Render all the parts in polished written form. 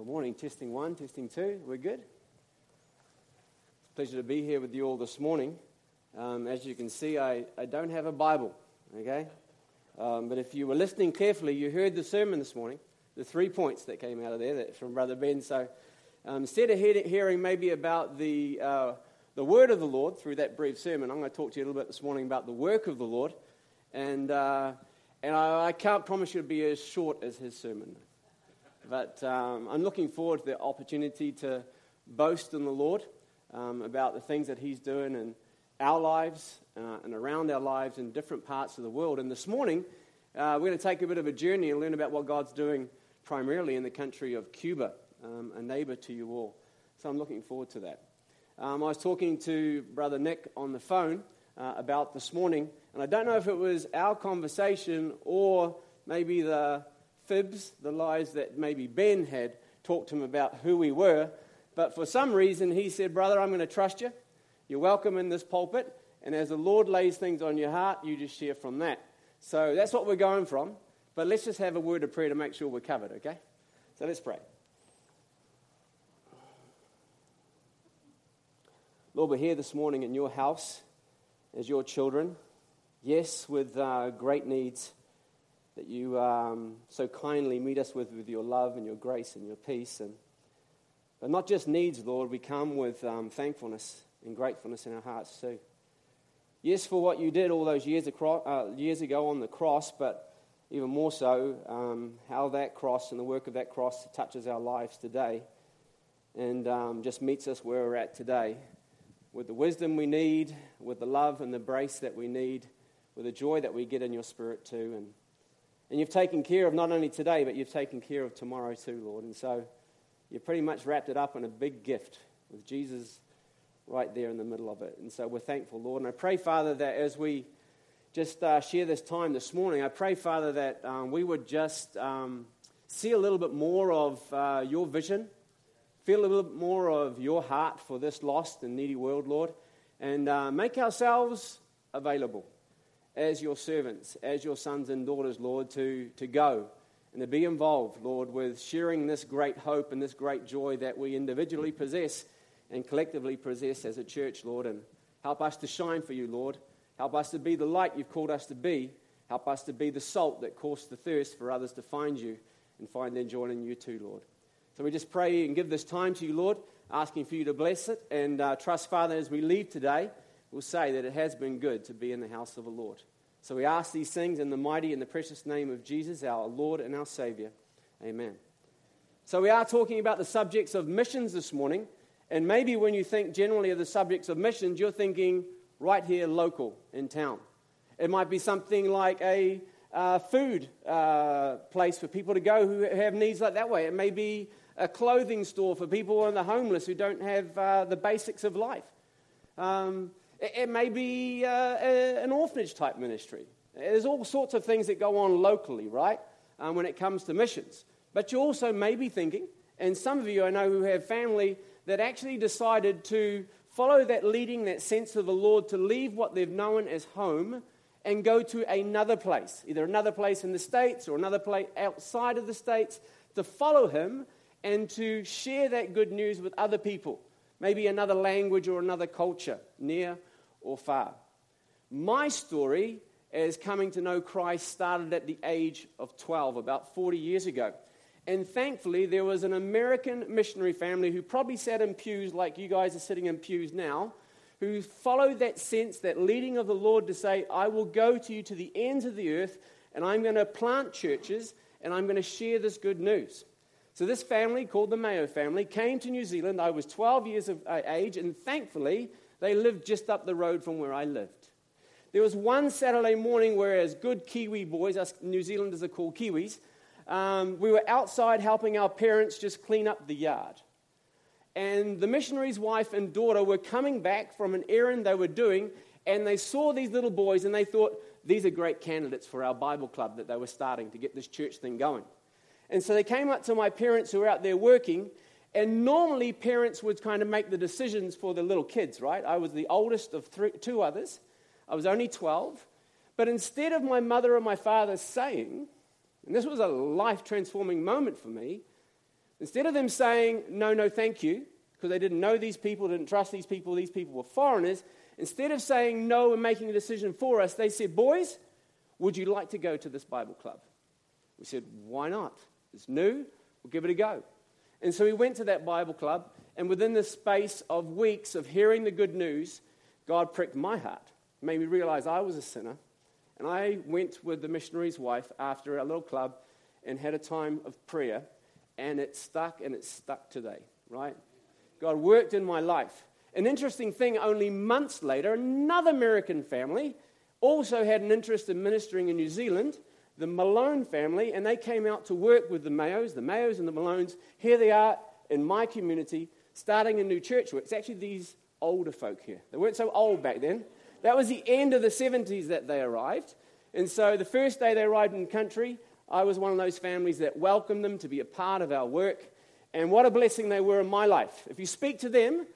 Good morning. Testing one, testing two. We're good? It's a pleasure to be here with you all this morning. As you can see, I don't have a Bible, okay? But if you were listening carefully, you heard the sermon this morning, the 3 points that came out of there from Brother Ben. So instead of hearing maybe about the word of the Lord through that brief sermon, I'm going to talk to you a little bit this morning about the work of the Lord. And I can't promise you it'll be as short as his sermon. But I'm looking forward to the opportunity to boast in the Lord about the things that he's doing in our lives and around our lives in different parts of the world. And this morning, we're going to take a bit of a journey and learn about what God's doing primarily in the country of Cuba, a neighbor to you all. So I'm looking forward to that. I was talking to Brother Nick on the phone about this morning, and I don't know if it was our conversation or maybe the fibs, the lies that maybe Ben had talked to him about who we were, but for some reason he said, "Brother, I'm going to trust you. You're welcome in this pulpit, and as the Lord lays things on your heart, you just share from that." So that's what we're going from, but let's just have a word of prayer to make sure we're covered, okay? So let's pray. Lord, we're here this morning in your house as your children, yes, with great needs that you so kindly meet us with your love and your grace and your peace. But not just needs, Lord, we come with thankfulness and gratefulness in our hearts too. Yes, for what you did all those years ago on the cross, but even more so, how that cross and the work of that cross touches our lives today and just meets us where we're at today with the wisdom we need, with the love and the grace that we need, with the joy that we get in your spirit too. And you've taken care of not only today, but you've taken care of tomorrow too, Lord. And so you've pretty much wrapped it up in a big gift with Jesus right there in the middle of it. And so we're thankful, Lord. And I pray, Father, that as we just share this time this morning, I pray, Father, that we would just see a little bit more of your vision, feel a little bit more of your heart for this lost and needy world, Lord, and make ourselves available as your servants, as your sons and daughters, Lord, to go and to be involved, Lord, with sharing this great hope and this great joy that we individually possess and collectively possess as a church, Lord, and help us to shine for you, Lord. Help us to be the light you've called us to be. Help us to be the salt that causes the thirst for others to find you and find their joy in you too, Lord. So we just pray and give this time to you, Lord, asking for you to bless it, and trust, Father, as we leave today, we'll say that it has been good to be in the house of the Lord. So we ask these things in the mighty and the precious name of Jesus, our Lord and our Savior. Amen. So we are talking about the subjects of missions this morning. And maybe when you think generally of the subjects of missions, you're thinking right here, local, in town. It might be something like a food place for people to go who have needs like that way. It may be a clothing store for people and the homeless who don't have the basics of life. It may be an orphanage-type ministry. There's all sorts of things that go on locally, right, when it comes to missions. But you also may be thinking, and some of you I know who have family that actually decided to follow that leading, that sense of the Lord, to leave what they've known as home and go to another place, either another place in the States or another place outside of the States, to follow him and to share that good news with other people, maybe another language or another culture, near or far. My story as coming to know Christ started at the age of 12, about 40 years ago. And thankfully, there was an American missionary family who probably sat in pews like you guys are sitting in pews now, who followed that sense, that leading of the Lord to say, "I will go to you to the ends of the earth, and I'm going to plant churches, and I'm going to share this good news." So this family, called the Mayo family, came to New Zealand. I was 12 years of age, and thankfully, they lived just up the road from where I lived. There was one Saturday morning where, as good Kiwi boys, us New Zealanders are called Kiwis, we were outside helping our parents just clean up the yard. And the missionary's wife and daughter were coming back from an errand they were doing, and they saw these little boys, and they thought, "These are great candidates for our Bible club that they were starting to get this church thing going." And so they came up to my parents who were out there working, and normally parents would kind of make the decisions for the little kids, right? I was the oldest of two others. I was only 12. But instead of my mother and my father saying, and this was a life-transforming moment for me, Instead of them saying, no, no, thank you, because they didn't know these people, didn't trust these people were foreigners, instead of saying no and making a decision for us, they said, boys, would you like to go to this Bible club? We said, why not? It's new, we'll give it a go. And so we went to that Bible club, and within the space of weeks of hearing the good news, God pricked my heart, made me realize I was a sinner, and I went with the missionary's wife after our little club and had a time of prayer, and it stuck, and it stuck today, right? God worked in my life. An interesting thing, only months later, another American family also had an interest in ministering in New Zealand, the Malone family, and they came out to work with the Mayos and the Malones. Here they are in my community, starting a new church. It's actually these older folk here. They weren't so old back then. That was the end of the 70s that they arrived. And so the first day they arrived in the country, I was one of those families that welcomed them to be a part of our work. And what a blessing they were in my life. If you speak to them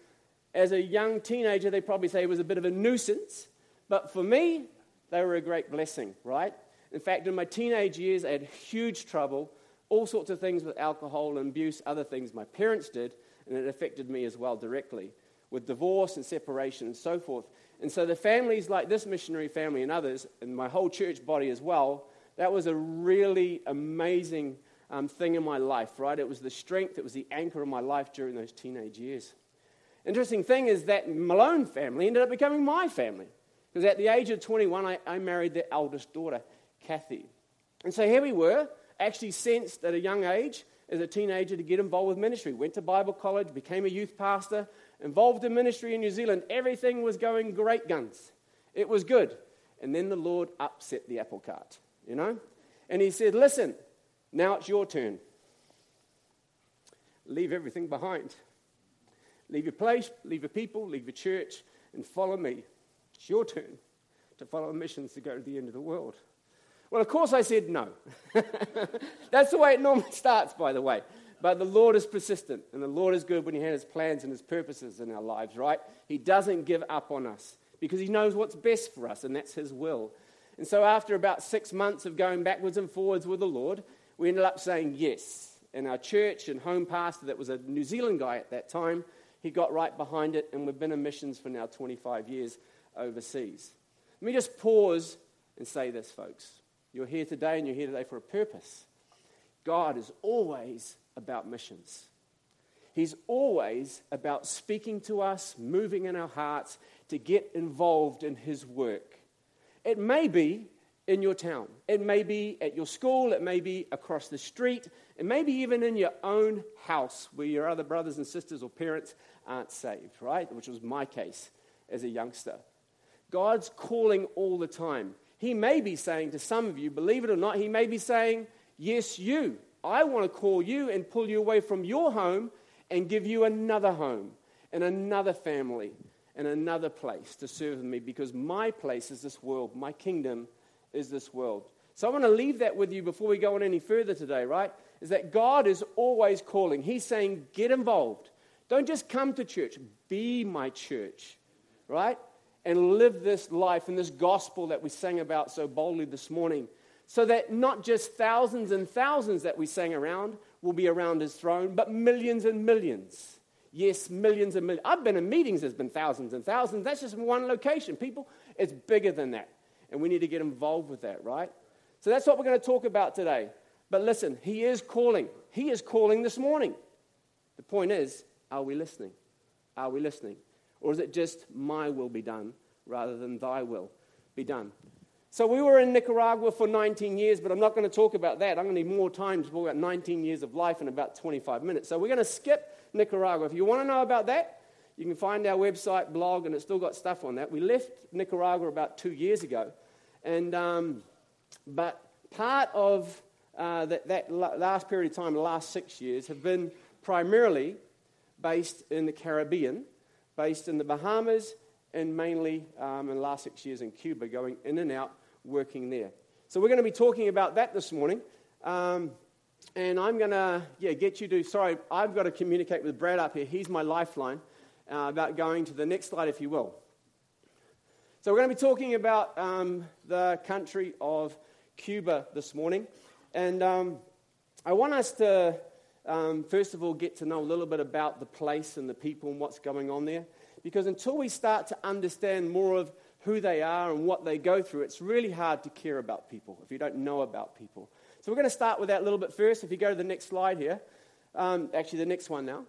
as a young teenager, they probably say it was a bit of a nuisance. But for me, they were a great blessing, right? In fact, in my teenage years, I had huge trouble, all sorts of things with alcohol and abuse, other things my parents did, and it affected me as well directly, with divorce and separation and so forth. And so the families like this missionary family and others, and my whole church body as well, that was a really amazing thing in my life, right? It was the strength, it was the anchor of my life during those teenage years. Interesting thing is that Malone family ended up becoming my family, because at the age of 21, I married their eldest daughter, Kathy. And so here we were, actually sensed at a young age as a teenager to get involved with ministry. Went to Bible college, became a youth pastor, involved in ministry in New Zealand. Everything was going great guns. It was good. And then the Lord upset the apple cart, you know? And he said, listen, now it's your turn. Leave everything behind. Leave your place, leave your people, leave your church, and follow me. It's your turn to follow missions to go to the end of the world. Well, of course I said no. That's the way it normally starts, by the way. But the Lord is persistent, and the Lord is good when he has his plans and his purposes in our lives, right? He doesn't give up on us because he knows what's best for us, and that's his will. And so after about 6 months of going backwards and forwards with the Lord, we ended up saying yes. And our church and home pastor, that was a New Zealand guy at that time, he got right behind it, and we've been in missions for now 25 years overseas. Let me just pause and say this, folks. You're here today, and you're here today for a purpose. God is always about missions. He's always about speaking to us, moving in our hearts to get involved in his work. It may be in your town. It may be at your school. It may be across the street. It may be even in your own house where your other brothers and sisters or parents aren't saved, right? Which was my case as a youngster. God's calling all the time. He may be saying to some of you, believe it or not, he may be saying, yes, you. I want to call you and pull you away from your home and give you another home and another family and another place to serve me, because my place is this world. My kingdom is this world. So I want to leave that with you before we go on any further today, right? Is that God is always calling. He's saying, get involved. Don't just come to church. Be my church, right? And live this life and this gospel that we sang about so boldly this morning, so that not just thousands and thousands that we sang around will be around his throne, but millions and millions. Yes, millions and millions. I've been in meetings, there's been thousands and thousands. That's just one location. People, it's bigger than that. And we need to get involved with that, right? So that's what we're going to talk about today. But listen, he is calling. He is calling this morning. The point is, are we listening? Are we listening? Or is it just my will be done rather than thy will be done? So we were in Nicaragua for 19 years, but I'm not going to talk about that. I'm going to need more time to talk about 19 years of life in about 25 minutes. So we're going to skip Nicaragua. If you want to know about that, you can find our website, blog, and it's still got stuff on that. We left Nicaragua about 2 years ago. And but part of that last period of time, the last 6 years, have been primarily based in the Caribbean, based in the Bahamas, and mainly in the last 6 years in Cuba, going in and out, working there. So we're going to be talking about that this morning. And I'm going to get you to... Sorry, I've got to communicate with Brad up here. He's my lifeline about going to the next slide, if you will. So we're going to be talking about the country of Cuba this morning. And I want us to first of all, get to know a little bit about the place and the people and what's going on there. Because until we start to understand more of who they are and what they go through, it's really hard to care about people if you don't know about people. So we're going to start with that a little bit first. If you go to the next slide here, actually the next one now.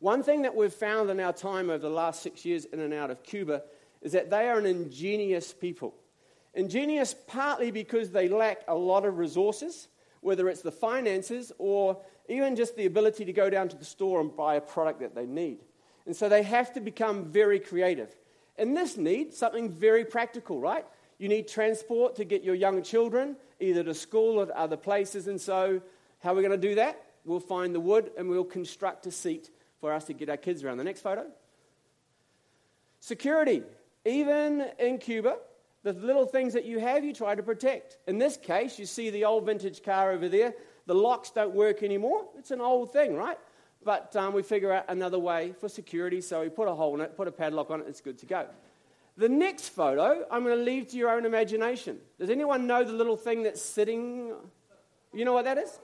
One thing that we've found in our time over the last 6 years in and out of Cuba is that they are an ingenious people. Ingenious partly because they lack a lot of resources, whether it's the finances or even just the ability to go down to the store and buy a product that they need. And so they have to become very creative. And this needs something very practical, right? You need transport to get your young children either to school or to other places. And so how are we going to do that? We'll find the wood and we'll construct a seat for us to get our kids around. The next photo. Security. Even in Cuba, the little things that you have, you try to protect. In this case, you see the old vintage car over there. The locks don't work anymore. It's an old thing, right? But we figure out another way for security, so we put a hole in it, put a padlock on it, it's good to go. The next photo, I'm going to leave to your own imagination. Does anyone know the little thing that's sitting? You know what that is?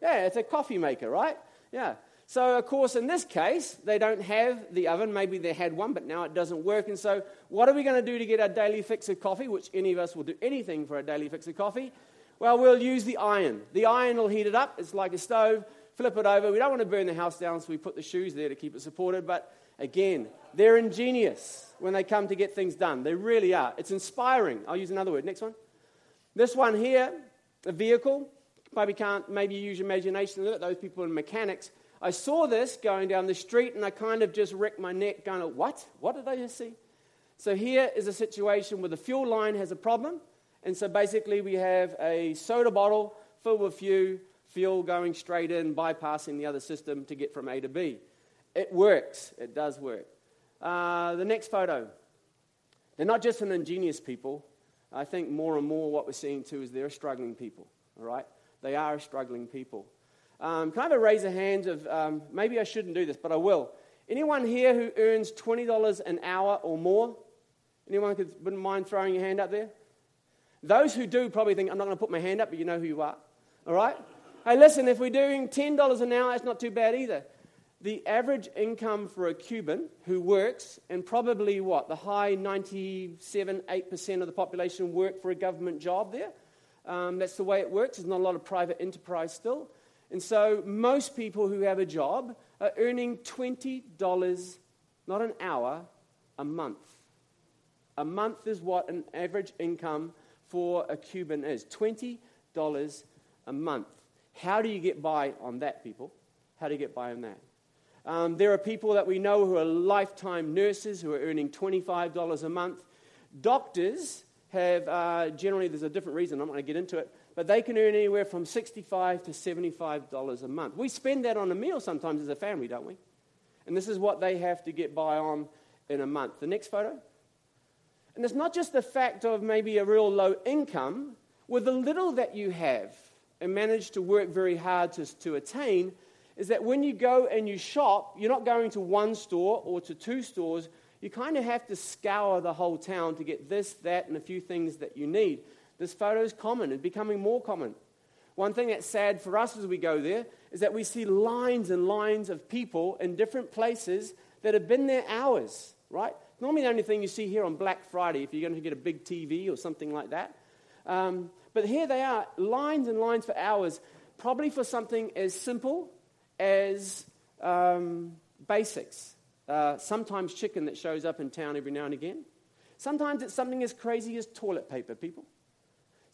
Yeah, it's a coffee maker, right? Yeah. So, of course, in this case, they don't have the oven. Maybe they had one, but now it doesn't work. And so what are we going to do to get our daily fix of coffee, which any of us will do anything for a daily fix of coffee? Well, we'll use the iron. The iron will heat it up. It's like a stove. Flip it over. We don't want to burn the house down, so we put the shoes there to keep it supported. But, again, they're ingenious when they come to get things done. They really are. It's inspiring. I'll use another word. Next one. This one here, a vehicle. Maybe use your imagination. Look at those people in mechanics. I saw this going down the street, and I kind of just wrecked my neck going, what? What did I just see? So here is a situation where the fuel line has a problem, and so basically we have a soda bottle filled with fuel going straight in, bypassing the other system to get from A to B. It works. It does work. The next photo. They're not just an ingenious people. I think more and more what we're seeing too is they're a struggling people, all right? They are a struggling people. Can I have a raise of hands of, maybe I shouldn't do this, but I will. Anyone here who earns $20 an hour or more? Anyone wouldn't mind throwing your hand up there? Those who do probably think, I'm not going to put my hand up, but you know who you are. All right? Hey, listen, if we're doing $10 an hour, that's not too bad either. The average income for a Cuban who works, and probably what, the high 97-8% of the population work for a government job there. That's the way it works. There's not a lot of private enterprise still. And so most people who have a job are earning $20, not an hour, a month. A month is what an average income for a Cuban is, $20 a month. How do you get by on that, people? How do you get by on that? There are people that we know who are lifetime nurses who are earning $25 a month. Doctors have, generally there's a different reason, I'm not going to get into it, but they can earn anywhere from $65 to $75 a month. We spend that on a meal sometimes as a family, don't we? And this is what they have to get by on in a month. The next photo. And it's not just the fact of maybe a real low income. With the little that you have and manage to work very hard to attain, is that when you go and you shop, you're not going to one store or to two stores. You kind of have to scour the whole town to get this, that, and a few things that you need. This photo is common and becoming more common. One thing that's sad for us as we go there is that we see lines and lines of people in different places that have been there hours, right? Normally the only thing you see here on Black Friday if you're going to get a big TV or something like that. But here they are, lines and lines for hours, probably for something as simple as basics. Sometimes chicken that shows up in town every now and again. Sometimes it's something as crazy as toilet paper, people.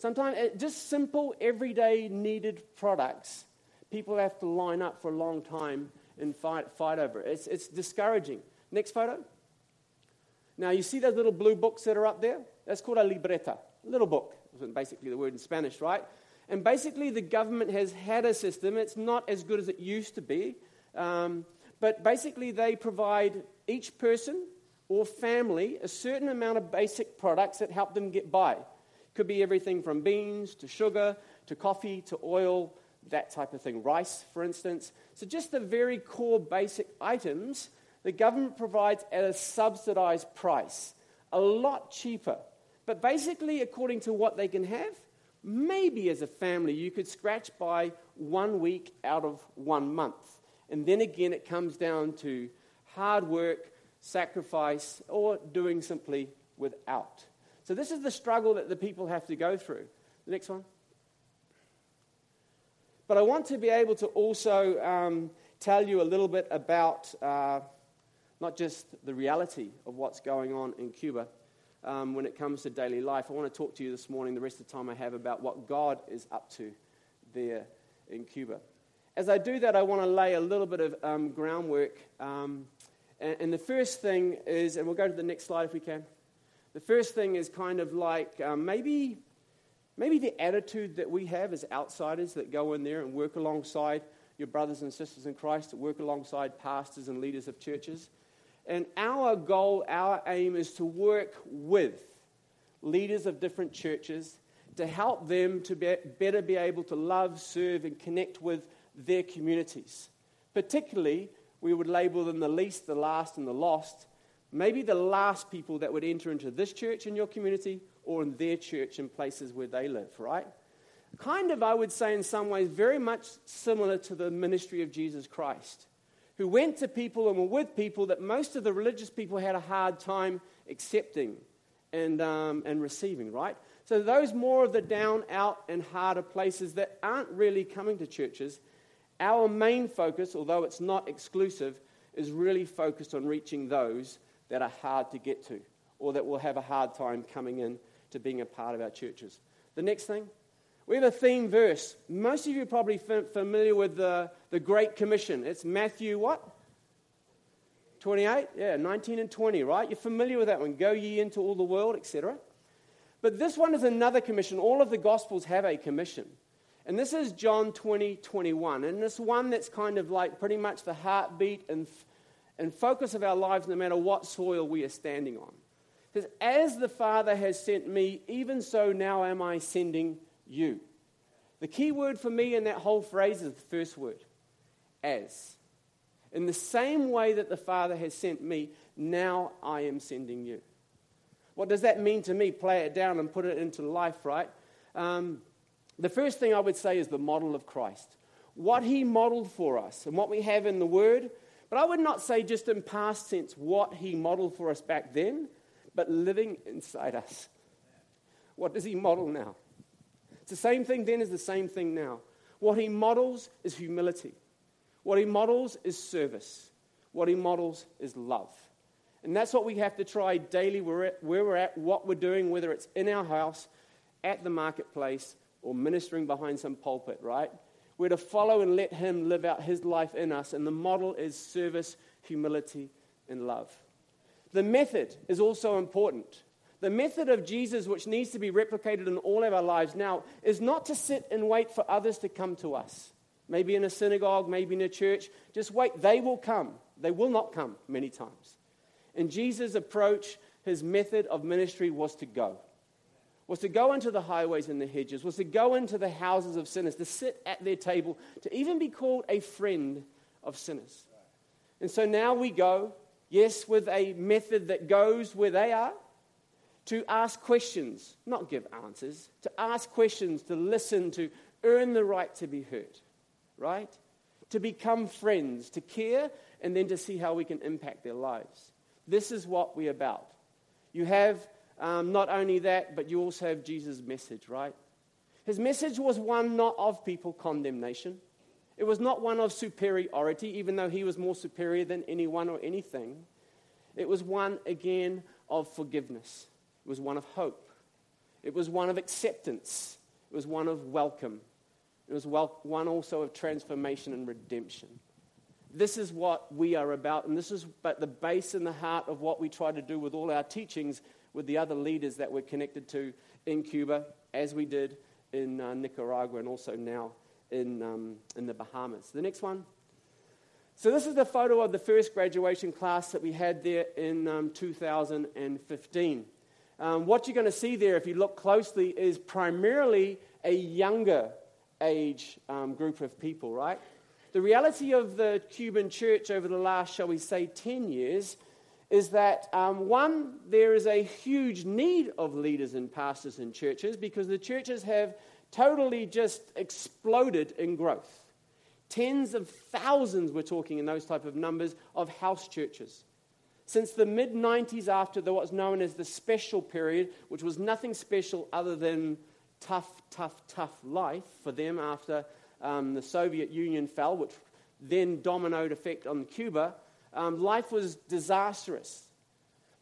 Sometimes just simple, everyday, needed products, people have to line up for a long time and fight over it. It's discouraging. Next photo. Now, you see those little blue books that are up there? That's called a libreta, a little book. That's basically the word in Spanish, right? And basically, the government has had a system. It's not as good as it used to be. But basically, they provide each person or family a certain amount of basic products that help them get by. Could be everything from beans to sugar to coffee to oil, that type of thing. Rice, for instance. So just the very core basic items the government provides at a subsidized price. A lot cheaper. But basically, according to what they can have, maybe as a family you could scratch by 1 week out of 1 month. And then again, it comes down to hard work, sacrifice, or doing simply without. So this is the struggle that the people have to go through. The next one. But I want to be able to also tell you a little bit about not just the reality of what's going on in Cuba when it comes to daily life. I want to talk to you this morning, the rest of the time I have, about what God is up to there in Cuba. As I do that, I want to lay a little bit of groundwork. And the first thing is, and we'll go to the next slide if we can. The first thing is kind of like maybe the attitude that we have as outsiders that go in there and work alongside your brothers and sisters in Christ, to work alongside pastors and leaders of churches. And our goal, our aim is to work with leaders of different churches to help them to better be able to love, serve, and connect with their communities. Particularly, we would label them the least, the last, and the lost. Maybe the last people that would enter into this church in your community or in their church in places where they live, right? Kind of, I would say, in some ways, very much similar to the ministry of Jesus Christ, who went to people and were with people that most of the religious people had a hard time accepting and receiving, right? So those more of the down, out, and harder places that aren't really coming to churches, our main focus, although it's not exclusive, is really focused on reaching those that are hard to get to or that will have a hard time coming in to being a part of our churches. The next thing, we have a theme verse. Most of you are probably familiar with the Great Commission. It's Matthew what? 28? Yeah, 19 and 20, right? You're familiar with that one. Go ye into all the world, etc. But this one is another commission. All of the Gospels have a commission. And this is John 20:21. And this one that's kind of like pretty much the heartbeat and focus of our lives no matter what soil we are standing on. It says, as the Father has sent me, even so now am I sending you. The key word for me in that whole phrase is the first word, as. In the same way that the Father has sent me, now I am sending you. What does that mean to me? Play it down and put it into life, right? The first thing I would say is the model of Christ. What he modeled for us and what we have in the Word. But I would not say just in past sense what he modeled for us back then, but living inside us. What does he model now? It's the same thing then as the same thing now. What he models is humility. What he models is service. What he models is love. And that's what we have to try daily where we're at, what we're doing, whether it's in our house, at the marketplace, or ministering behind some pulpit, right? We're to follow and let him live out his life in us. And the model is service, humility, and love. The method is also important. The method of Jesus, which needs to be replicated in all of our lives now, is not to sit and wait for others to come to us. Maybe in a synagogue, maybe in a church. Just wait. They will come. They will not come many times. And Jesus' approach, his method of ministry was to go into the highways and the hedges, was to go into the houses of sinners, to sit at their table, to even be called a friend of sinners. And so now we go, yes, with a method that goes where they are, to ask questions, not give answers, to ask questions, to listen, to earn the right to be heard, right? To become friends, to care, and then to see how we can impact their lives. This is what we're about. You have not only that, but you also have Jesus' message, right? His message was one not of people condemnation. It was not one of superiority, even though he was more superior than anyone or anything. It was one, again, of forgiveness. It was one of hope. It was one of acceptance. It was one of welcome. It was one also of transformation and redemption. This is what we are about, and this is but the base and the heart of what we try to do with all our teachings with the other leaders that we're connected to in Cuba, as we did in Nicaragua and also now in the Bahamas. The next one. So this is the photo of the first graduation class that we had there in 2015. What you're going to see there, if you look closely, is primarily a younger age group of people, right? The reality of the Cuban church over the last, shall we say, 10 years is that, one, there is a huge need of leaders and pastors and churches because the churches have totally just exploded in growth. Tens of thousands, we're talking in those type of numbers, of house churches. Since the mid-90s, after what was known as the special period, which was nothing special other than tough life for them after the Soviet Union fell, which then dominoed effect on Cuba, life was disastrous.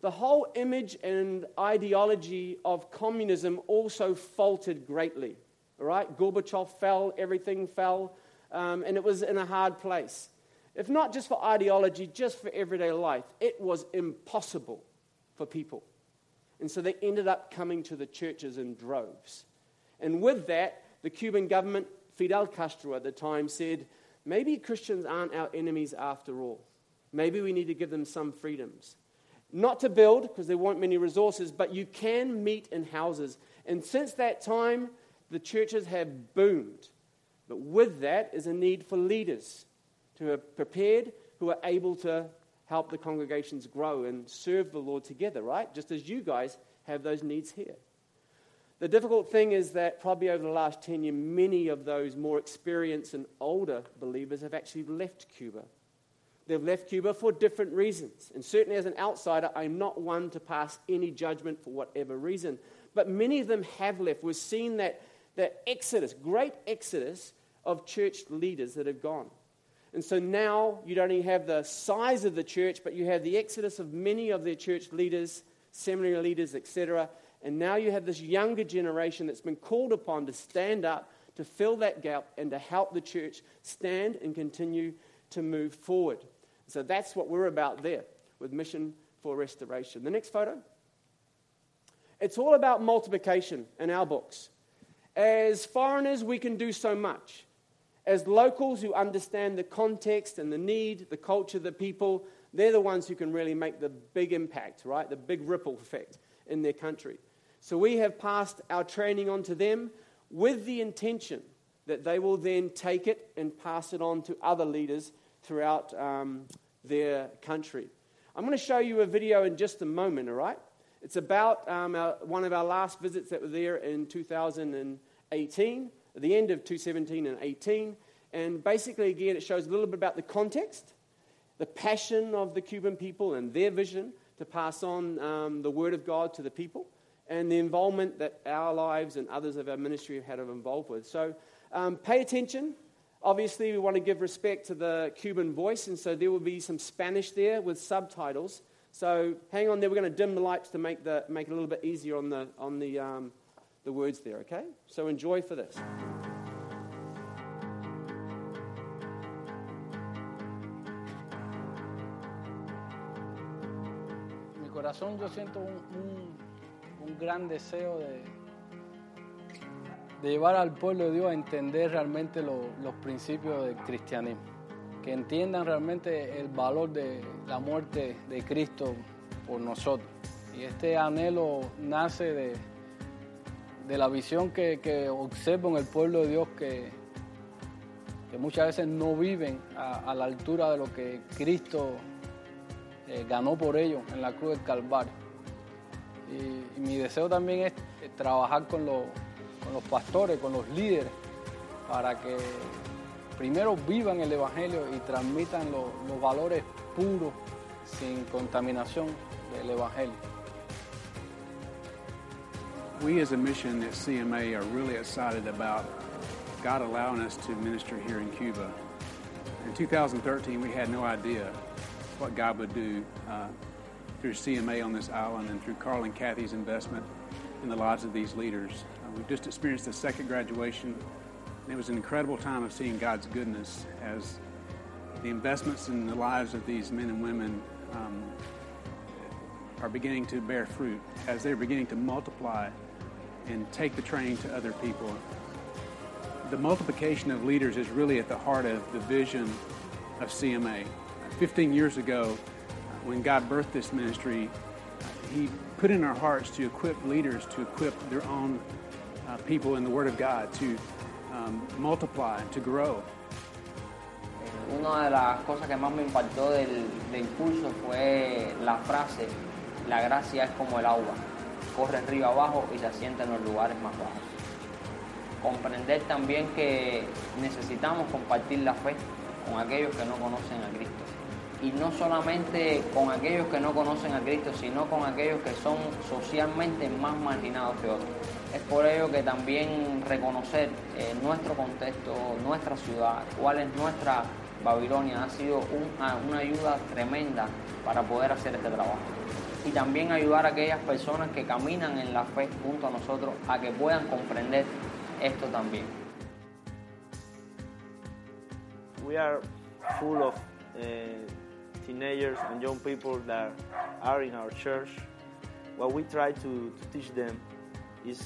The whole image and ideology of communism also faltered greatly. All right, Gorbachev fell, everything fell, and it was in a hard place. If not just for ideology, just for everyday life, it was impossible for people. And so they ended up coming to the churches in droves. And with that, the Cuban government, Fidel Castro at the time, said, maybe Christians aren't our enemies after all. Maybe we need to give them some freedoms. Not to build, because there weren't many resources, but you can meet in houses. And since that time, the churches have boomed. But with that is a need for leaders who are prepared, who are able to help the congregations grow and serve the Lord together, right? Just as you guys have those needs here. The difficult thing is that probably over the last 10 years, many of those more experienced and older believers have actually left Cuba. They've left Cuba for different reasons. And certainly as an outsider, I'm not one to pass any judgment for whatever reason. But many of them have left. We've seen that exodus, great exodus of church leaders that have gone. And so now you don't even have the size of the church, but you have the exodus of many of their church leaders, seminary leaders, etc. And now you have this younger generation that's been called upon to stand up, to fill that gap, and to help the church stand and continue to move forward. So that's what we're about there with Mission for Restoration. The next photo. It's all about multiplication in our books. As foreigners, we can do so much. As locals who understand the context and the need, the culture, the people, they're the ones who can really make the big impact, right? The big ripple effect in their country. So we have passed our training on to them with the intention that they will then take it and pass it on to other leaders throughout their country. I'm going to show you a video in just a moment, all right? It's about one of our last visits that were there in 2018, at the end of 2017 and 18. And basically, again, it shows a little bit about the context, the passion of the Cuban people and their vision to pass on the Word of God to the people, and the involvement that our lives and others of our ministry have had involved with. So pay attention. Obviously, we want to give respect to the Cuban voice, and so there will be some Spanish there with subtitles. So hang on there. We're going to dim the lights to make it a little bit easier on the words there, okay? So enjoy for this. En mi corazón yo siento un gran deseo de llevar al pueblo de Dios a entender realmente los principios del cristianismo. Que entiendan realmente el valor de la muerte de Cristo por nosotros. Y este anhelo nace de la visión que observo en el pueblo de Dios que muchas veces no viven a la altura de lo que Cristo ganó por ellos en la cruz del Calvario. Y mi deseo también es trabajar con los pastores, con los líderes, para que primero vivan el Evangelio y transmitan los valores puros, sin contaminación del Evangelio. We as a mission at CMA are really excited about God allowing us to minister here in Cuba. In 2013, we had no idea what God would do through CMA on this island and through Carl and Kathy's investment in the lives of these leaders. We've just experienced the second graduation. And it was an incredible time of seeing God's goodness as the investments in the lives of these men and women are beginning to bear fruit, as they're beginning to multiply and take the training to other people. The multiplication of leaders is really at the heart of the vision of CMA. 15 years ago, when God birthed this ministry, He put in our hearts to equip leaders, to equip their own people in the Word of God, to multiply, to grow. Una de las cosas que más me impactó del curso fue la frase, la gracia es como el agua, corre río abajo y se asienta en los lugares más bajos. comprender también que necesitamos compartir la fe con aquellos que no conocen a Cristo. Y no solamente con aquellos que no conocen a Cristo, sino con aquellos que son socialmente más marginados que otros. Es por ello que también reconocer nuestro contexto, nuestra ciudad, cuál es nuestra Babilonia, ha sido una ayuda tremenda para poder hacer este trabajo. Y también ayudar a aquellas personas que caminan en la fe junto a nosotros a que puedan comprender esto también. We are full of teenagers and young people that are in our church. What we try to teach them is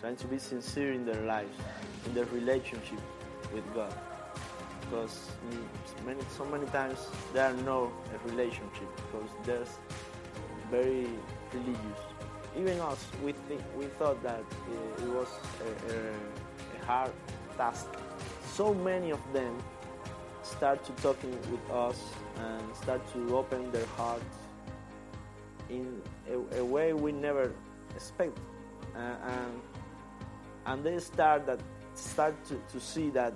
trying to be sincere in their lives, in their relationship with God. Because so many times there are no relationship, because there's very religious. Even us, we thought that it was a hard task. So many of them start to talking with us and start to open their hearts in a way we never expect, and they start to see that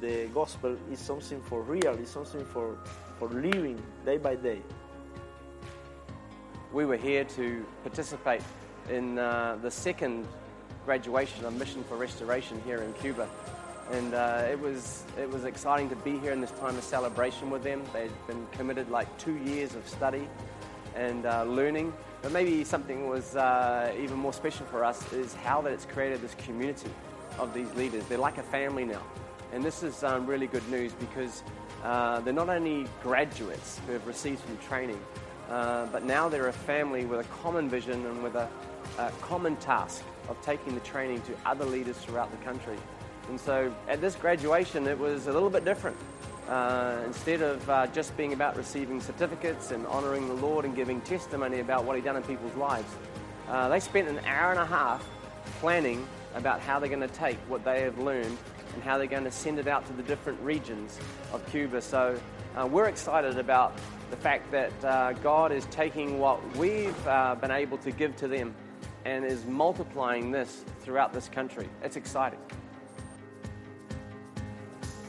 the gospel is something for real, it's something for living day by day. We were here to participate in the second graduation of Mission for Restoration here in Cuba, and it was exciting to be here in this time of celebration with them. They'd been committed 2 years of study and learning, but maybe something was even more special for us is how that it's created this community of these leaders. They're like a family now. And this is really good news because they're not only graduates who have received some training, but now they're a family with a common vision and with a common task of taking the training to other leaders throughout the country. And so at this graduation, it was a little bit different. Instead of just being about receiving certificates and honouring the Lord and giving testimony about what He'd done in people's lives, they spent an hour and a half planning about how they're going to take what they have learned and how they're going to send it out to the different regions of Cuba. So we're excited about the fact that God is taking what we've been able to give to them and is multiplying this throughout this country. It's exciting.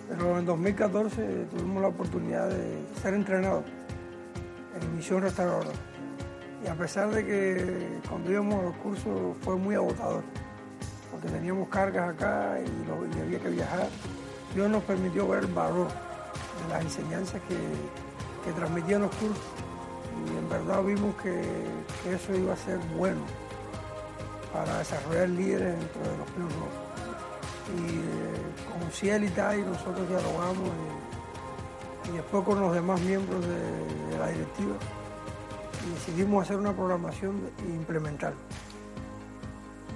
Pero en 2014 tuvimos la oportunidad de ser entrenados en Misión Restauradora. Y a pesar de que cuando íbamos a los cursos fue muy agotador, porque teníamos cargas acá y había que viajar. Dios nos permitió ver el valor de las enseñanzas que transmitían los cursos, y en verdad vimos que eso iba a ser bueno para desarrollar líderes dentro de los clubes. Y con Cielita y nosotros dialogamos y después con los demás miembros de la directiva y decidimos hacer una programación e implementarla.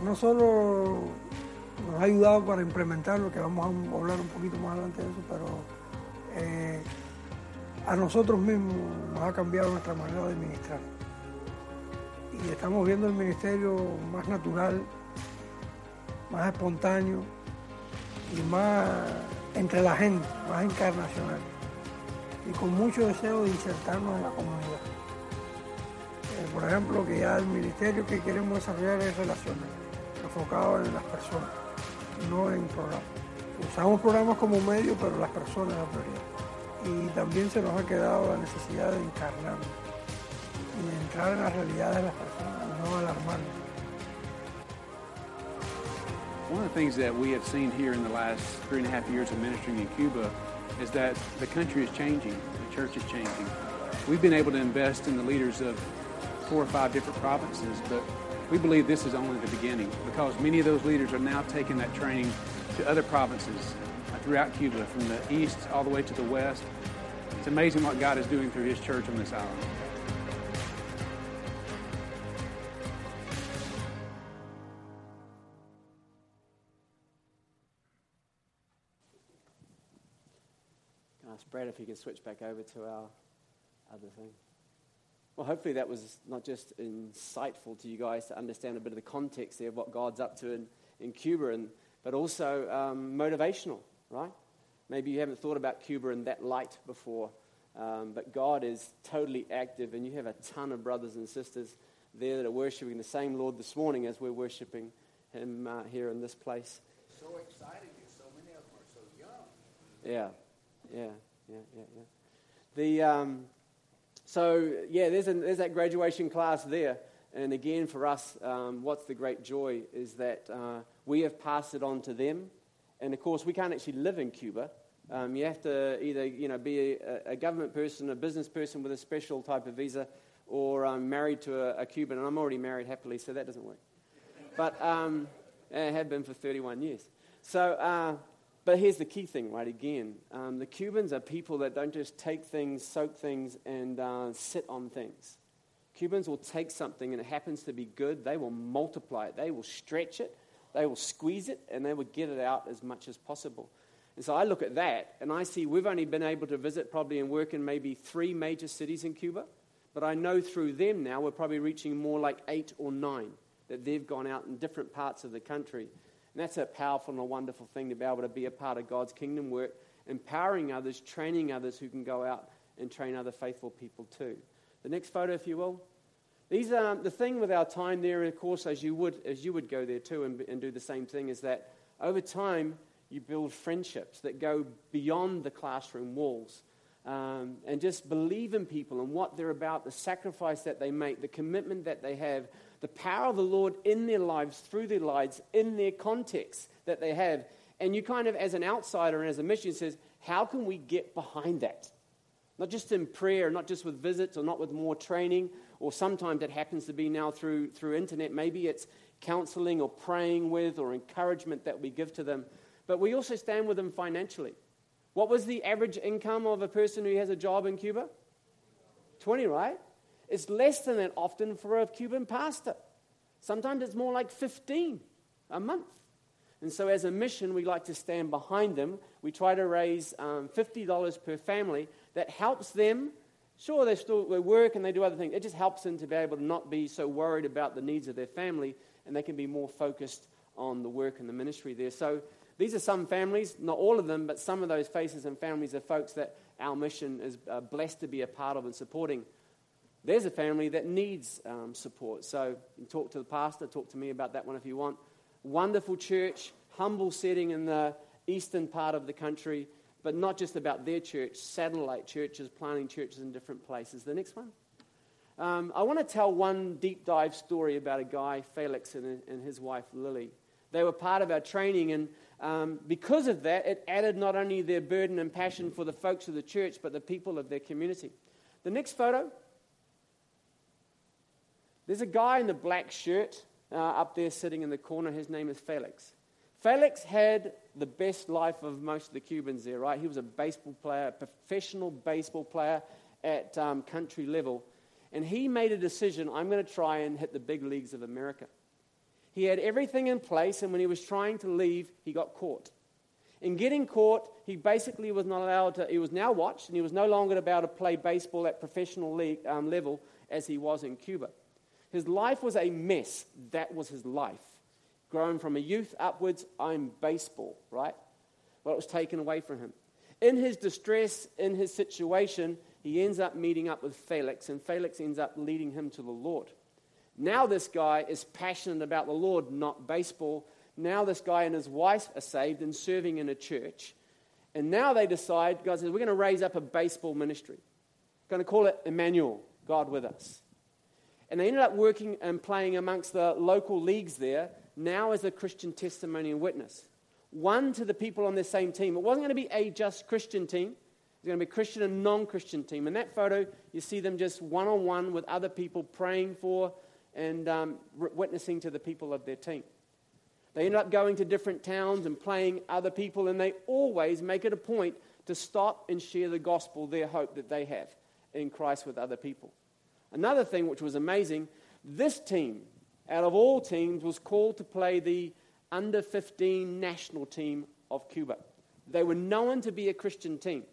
No solo nos ha ayudado para implementarlo, que vamos a hablar un poquito más adelante de eso, pero a nosotros mismos nos ha cambiado nuestra manera de ministrar. Y estamos viendo el ministerio más natural, más espontáneo y más entre la gente, más encarnacional. Y con mucho deseo de insertarnos en la comunidad. Por ejemplo, que ya el ministerio que queremos desarrollar es relaciones, enfocado en las personas, no en programas. Usamos programas como medio, pero las personas la prioridad. Y también se nos ha quedado la necesidad de encarnarnos y de entrar en las realidades de las personas, no alarmarnos. One of the things that we have seen here in the last 3.5 years of ministering in Cuba is that the country is changing, the church is changing. We've been able to invest in the leaders of 4 or 5 different provinces, but we believe this is only the beginning, because many of those leaders are now taking that training to other provinces throughout Cuba, from the east all the way to the west. It's amazing what God is doing through His church on this island. Can I ask Brad if he could switch back over to our other thing? Well, hopefully that was not just insightful to you guys to understand a bit of the context there of what God's up to in Cuba, but also motivational, right? Maybe you haven't thought about Cuba in that light before, but God is totally active, and you have a ton of brothers and sisters there that are worshiping the same Lord this morning as we're worshiping him here in this place. So exciting, so many of them are so young. Yeah. There's that graduation class there. And again, for us, what's the great joy is that we have passed it on to them. And of course, we can't actually live in Cuba. You have to either, be a government person, a business person with a special type of visa, or married to a Cuban. And I'm already married happily, so that doesn't work. But I have been for 31 years. So, but here's the key thing, right? Again, the Cubans are people that don't just take things, soak things, and sit on things. Cubans will take something and it happens to be good. They will multiply it. They will stretch it. They will squeeze it, and they will get it out as much as possible. And so I look at that, and I see we've only been able to visit probably and work in maybe 3 major cities in Cuba, but I know through them now we're probably reaching more like 8 or 9 that they've gone out in different parts of the country. And that's a powerful and a wonderful thing to be able to be a part of God's kingdom work, empowering others, training others who can go out and train other faithful people too. The next photo, if you will. These are the thing with our time there, of course, as you would go there too and do the same thing, is that over time you build friendships that go beyond the classroom walls, and just believe in people and what they're about, the sacrifice that they make, the commitment that they have, the power of the Lord in their lives, through their lives, in their context that they have. And you kind of, as an outsider and as a missionary, says, how can we get behind that? Not just in prayer, not just with visits, or not with more training, or sometimes it happens to be now through internet. Maybe it's counseling or praying with or encouragement that we give to them. But we also stand with them financially. What was the average income of a person who has a job in Cuba? 20, right? It's less than that often for a Cuban pastor. Sometimes it's more like 15 a month. And so as a mission, we like to stand behind them. We try to raise $50 per family. That helps them. Sure, they work and they do other things. It just helps them to be able to not be so worried about the needs of their family, and they can be more focused on the work and the ministry there. So these are some families, not all of them, but some of those faces and families are folks that our mission is blessed to be a part of and supporting. There's a family that needs support. So you can talk to the pastor, talk to me about that one if you want. Wonderful church, humble setting in the eastern part of the country, but not just about their church, satellite churches, planting churches in different places. The next one. I want to tell one deep dive story about a guy, Felix, and his wife, Lily. They were part of our training, and because of that, it added not only their burden and passion for the folks of the church, but the people of their community. The next photo. There's a guy in the black shirt up there sitting in the corner. His name is Felix. Felix had the best life of most of the Cubans there, right? He was a baseball player, a professional baseball player at country level. And he made a decision, I'm going to try and hit the big leagues of America. He had everything in place, and when he was trying to leave, he got caught. In getting caught, he basically was not allowed to, he was now watched, and he was no longer allowed to play baseball at professional league level as he was in Cuba. His life was a mess. That was his life. Grown from a youth upwards, I'm baseball, right? Well, it was taken away from him. In his distress, in his situation, he ends up meeting up with Felix, and Felix ends up leading him to the Lord. Now this guy is passionate about the Lord, not baseball. Now this guy and his wife are saved and serving in a church. And now they decide, God says, we're going to raise up a baseball ministry. We're going to call it Emmanuel, God with us. And they ended up working and playing amongst the local leagues there, now as a Christian testimony and witness. One to the people on the same team. It wasn't going to be a just Christian team. It was going to be a Christian and non-Christian team. In that photo, you see them just one-on-one with other people praying for and witnessing to the people of their team. They ended up going to different towns and playing other people, and they always make it a point to stop and share the gospel, their hope that they have in Christ with other people. Another thing which was amazing, this team, out of all teams, was called to play the under-15 national team of Cuba. They were known to be a Christian team,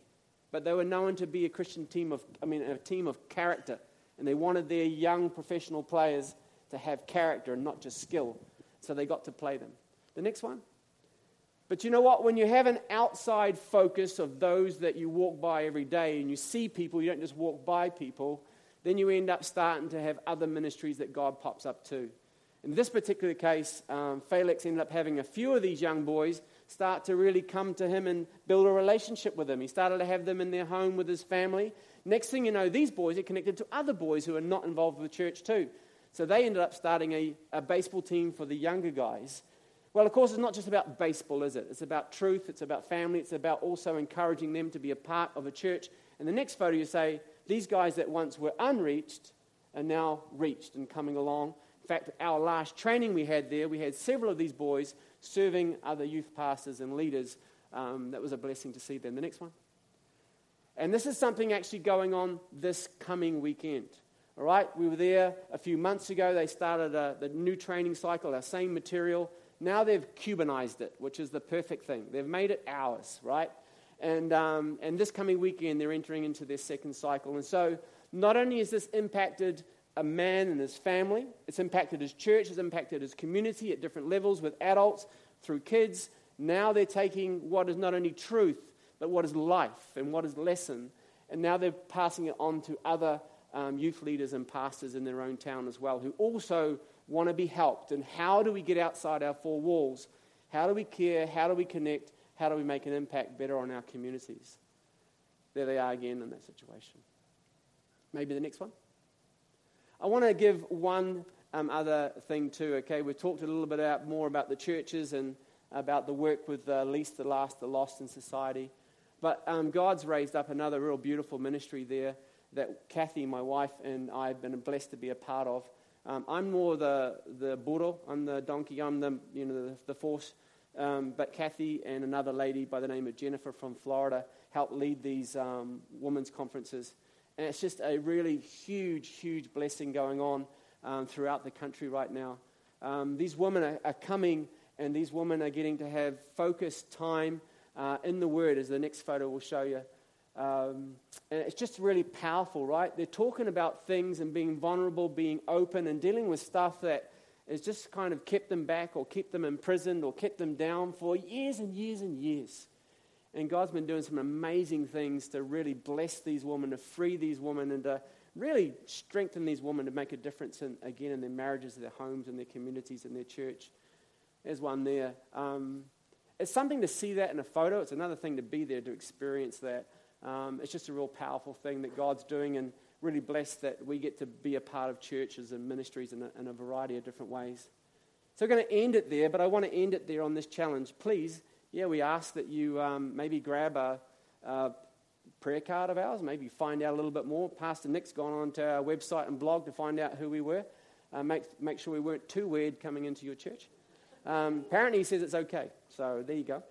but they were known to be a Christian team a team of character, and they wanted their young professional players to have character and not just skill, so they got to play them. The next one. But you know what? When you have an outside focus of those that you walk by every day and you see people, you don't just walk by people, then you end up starting to have other ministries that God pops up to. In this particular case, Felix ended up having a few of these young boys start to really come to him and build a relationship with him. He started to have them in their home with his family. Next thing you know, these boys are connected to other boys who are not involved with church too. So they ended up starting a baseball team for the younger guys. Well, of course, it's not just about baseball, is it? It's about truth. It's about family. It's about also encouraging them to be a part of a church. And the next photo, you say, these guys that once were unreached are now reached and coming along. In fact, our last training we had there, we had several of these boys serving other youth pastors and leaders. That was a blessing to see them. The next one. And this is something actually going on this coming weekend. All right, we were there a few months ago. They started the new training cycle, our same material. Now they've Cubanized it, which is the perfect thing. They've made it ours, right? And this coming weekend, they're entering into their second cycle. And so not only has this impacted a man and his family, it's impacted his church, it's impacted his community at different levels with adults, through kids. Now they're taking what is not only truth, but what is life and what is lesson. And now they're passing it on to other youth leaders and pastors in their own town as well, who also want to be helped. And how do we get outside our four walls? How do we care? How do we connect? How do we make an impact better on our communities? There they are again in that situation. Maybe the next one. I want to give one other thing too, okay? We've talked a little bit more about the churches and about the work with the least, the last, the lost in society. But God's raised up another real beautiful ministry there that Kathy, my wife, and I have been blessed to be a part of. I'm more the burro, I'm the donkey, I'm the force. But Kathy and another lady by the name of Jennifer from Florida helped lead these women's conferences. And it's just a really huge, huge blessing going on throughout the country right now. These women are coming, and these women are getting to have focused time in the Word, as the next photo will show you. And it's just really powerful, right? They're talking about things and being vulnerable, being open, and dealing with stuff that has just kind of kept them back or kept them imprisoned or kept them down for years and years and years. And God's been doing some amazing things to really bless these women, to free these women, and to really strengthen these women to make a difference, in their marriages, their homes, and their communities, and their church. There's one there. It's something to see that in a photo. It's another thing to be there, to experience that. It's just a real powerful thing that God's doing, and really blessed that we get to be a part of churches and ministries in a variety of different ways. So we're going to end it there, but I want to end it there on this challenge. Please, we ask that you maybe grab a prayer card of ours, maybe find out a little bit more. Pastor Nick's gone on to our website and blog to find out who we were. Make sure we weren't too weird coming into your church. Apparently he says it's okay, so there you go.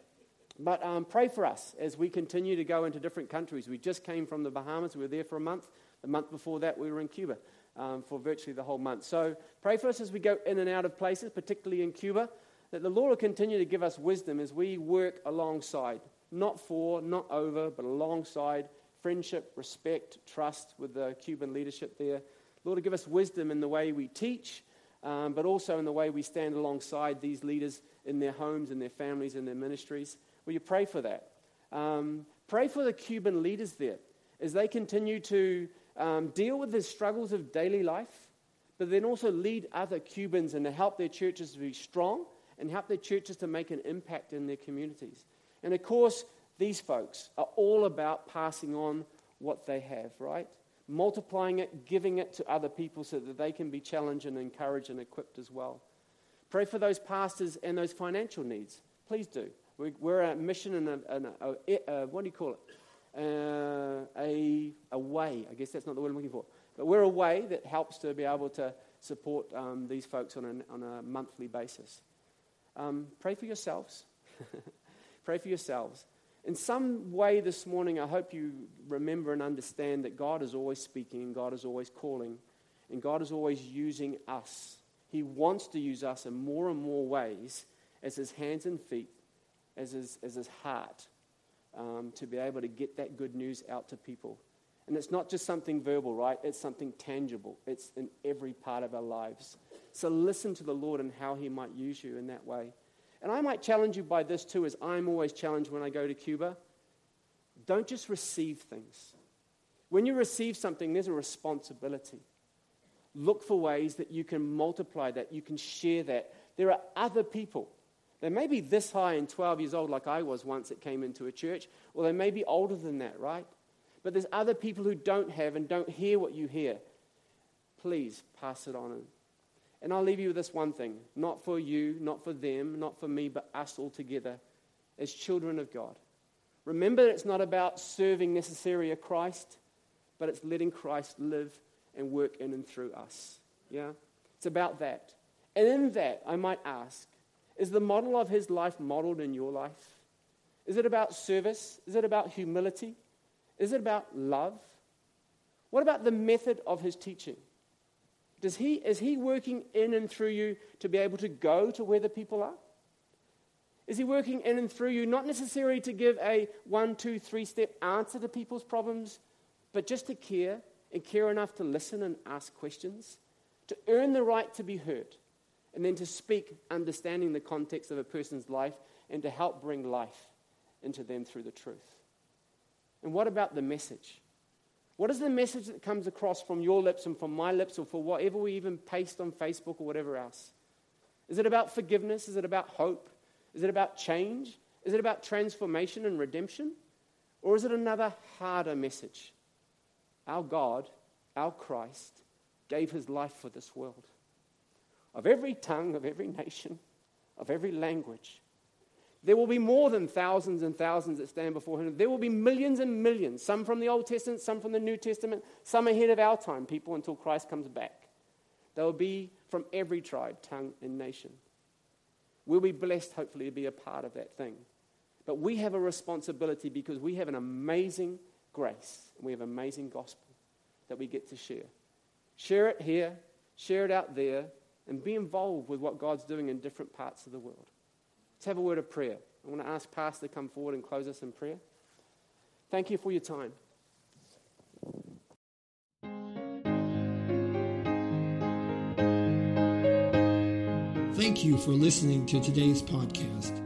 But pray for us as we continue to go into different countries. We just came from the Bahamas. We were there for a month. The month before that, we were in Cuba for virtually the whole month. So pray for us as we go in and out of places, particularly in Cuba, that the Lord will continue to give us wisdom as we work alongside, not for, not over, but alongside friendship, respect, trust with the Cuban leadership there. Lord, give us wisdom in the way we teach, but also in the way we stand alongside these leaders in their homes, in their families, in their ministries. Will you pray for that? Pray for the Cuban leaders there as they continue to deal with the struggles of daily life, but then also lead other Cubans and to help their churches to be strong and help their churches to make an impact in their communities. And of course, these folks are all about passing on what they have, right? Multiplying it, giving it to other people so that they can be challenged and encouraged and equipped as well. Pray for those pastors and those financial needs. Please do. We're a mission and a way. I guess that's not the word I'm looking for. But we're a way that helps to be able to support these folks on a monthly basis. Pray for yourselves. Pray for yourselves. In some way this morning, I hope you remember and understand that God is always speaking, and God is always calling, and God is always using us. He wants to use us in more and more ways as his hands and feet, as his heart, to be able to get that good news out to people. And it's not just something verbal, right? It's something tangible. It's in every part of our lives. So listen to the Lord and how he might use you in that way. And I might challenge you by this too, as I'm always challenged when I go to Cuba. Don't just receive things. When you receive something, there's a responsibility. look for ways that you can multiply that, you can share that. There are other people. They may be this high and 12 years old like I was once that came into a church, or they may be older than that, right? But there's other people who don't have and don't hear what you hear. Please pass it on. And I'll leave you with this one thing, not for you, not for them, not for me, but us all together as children of God. Remember that it's not about serving necessarily a Christ, but it's letting Christ live and work in and through us. Yeah? It's about that. And in that, I might ask, is the model of his life modeled in your life? Is it about service? Is it about humility? Is it about love? What about the method of his teaching? Is he working in and through you to be able to go to where the people are? Is he working in and through you not necessarily to give a 1, 2, 3-step answer to people's problems, but just to care and care enough to listen and ask questions, to earn the right to be heard, and then to speak understanding the context of a person's life and to help bring life into them through the truth? And what about the message? What is the message that comes across from your lips and from my lips or for whatever we even paste on Facebook or whatever else? Is it about forgiveness? Is it about hope? Is it about change? Is it about transformation and redemption? Or is it another harder message? Our God, our Christ, gave his life for this world. Of every tongue, of every nation, of every language. There will be more than thousands and thousands that stand before him. There will be millions and millions, some from the Old Testament, some from the New Testament, some ahead of our time, people, until Christ comes back. They will be from every tribe, tongue, and nation. We'll be blessed, hopefully, to be a part of that thing. But we have a responsibility because we have an amazing grace. We have an amazing gospel that we get to share. Share it here, share it out there, and be involved with what God's doing in different parts of the world. Let's have a word of prayer. I want to ask Pastor to come forward and close us in prayer. Thank you for your time. Thank you for listening to today's podcast.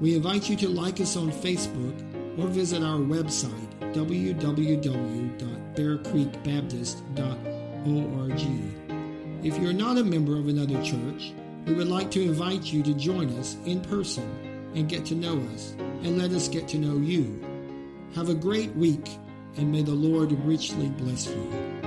We invite you to like us on Facebook or visit our website, www.bearcreekbaptist.org. If you're not a member of another church, we would like to invite you to join us in person and get to know us, and let us get to know you. Have a great week, and may the Lord richly bless you.